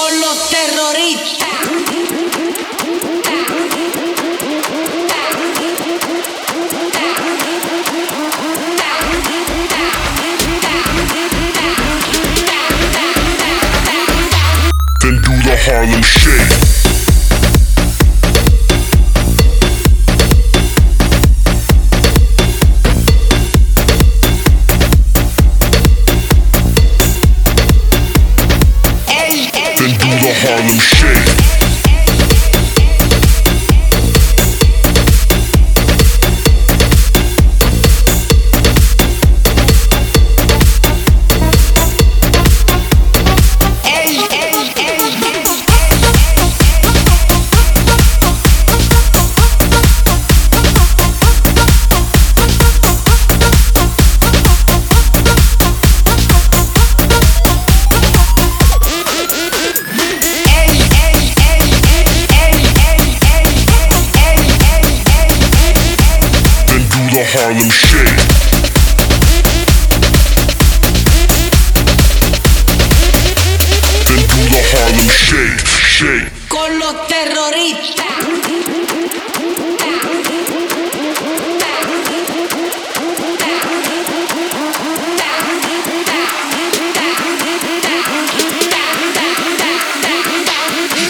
con los terroristas. Then do the Harlem Shake. Harlem Shake. The Harlem Shake. Then do the Harlem Shake, shake. Con los terroristas.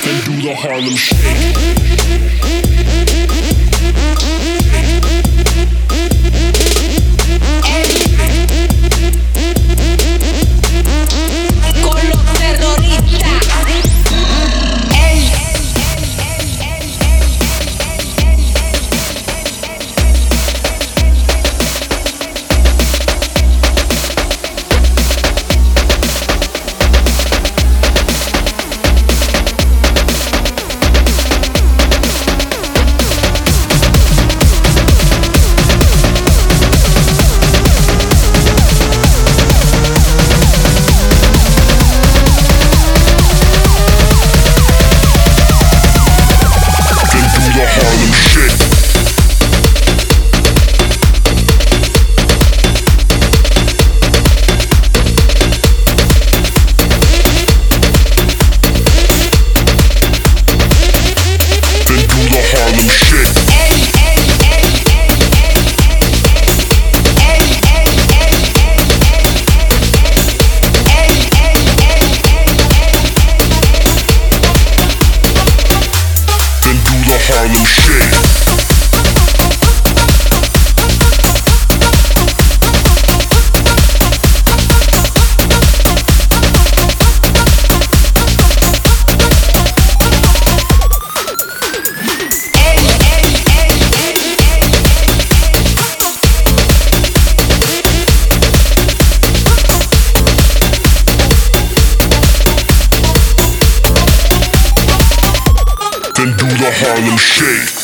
Then do the Harlem Shake. Harlem Shake. Then do the Harlem Shake.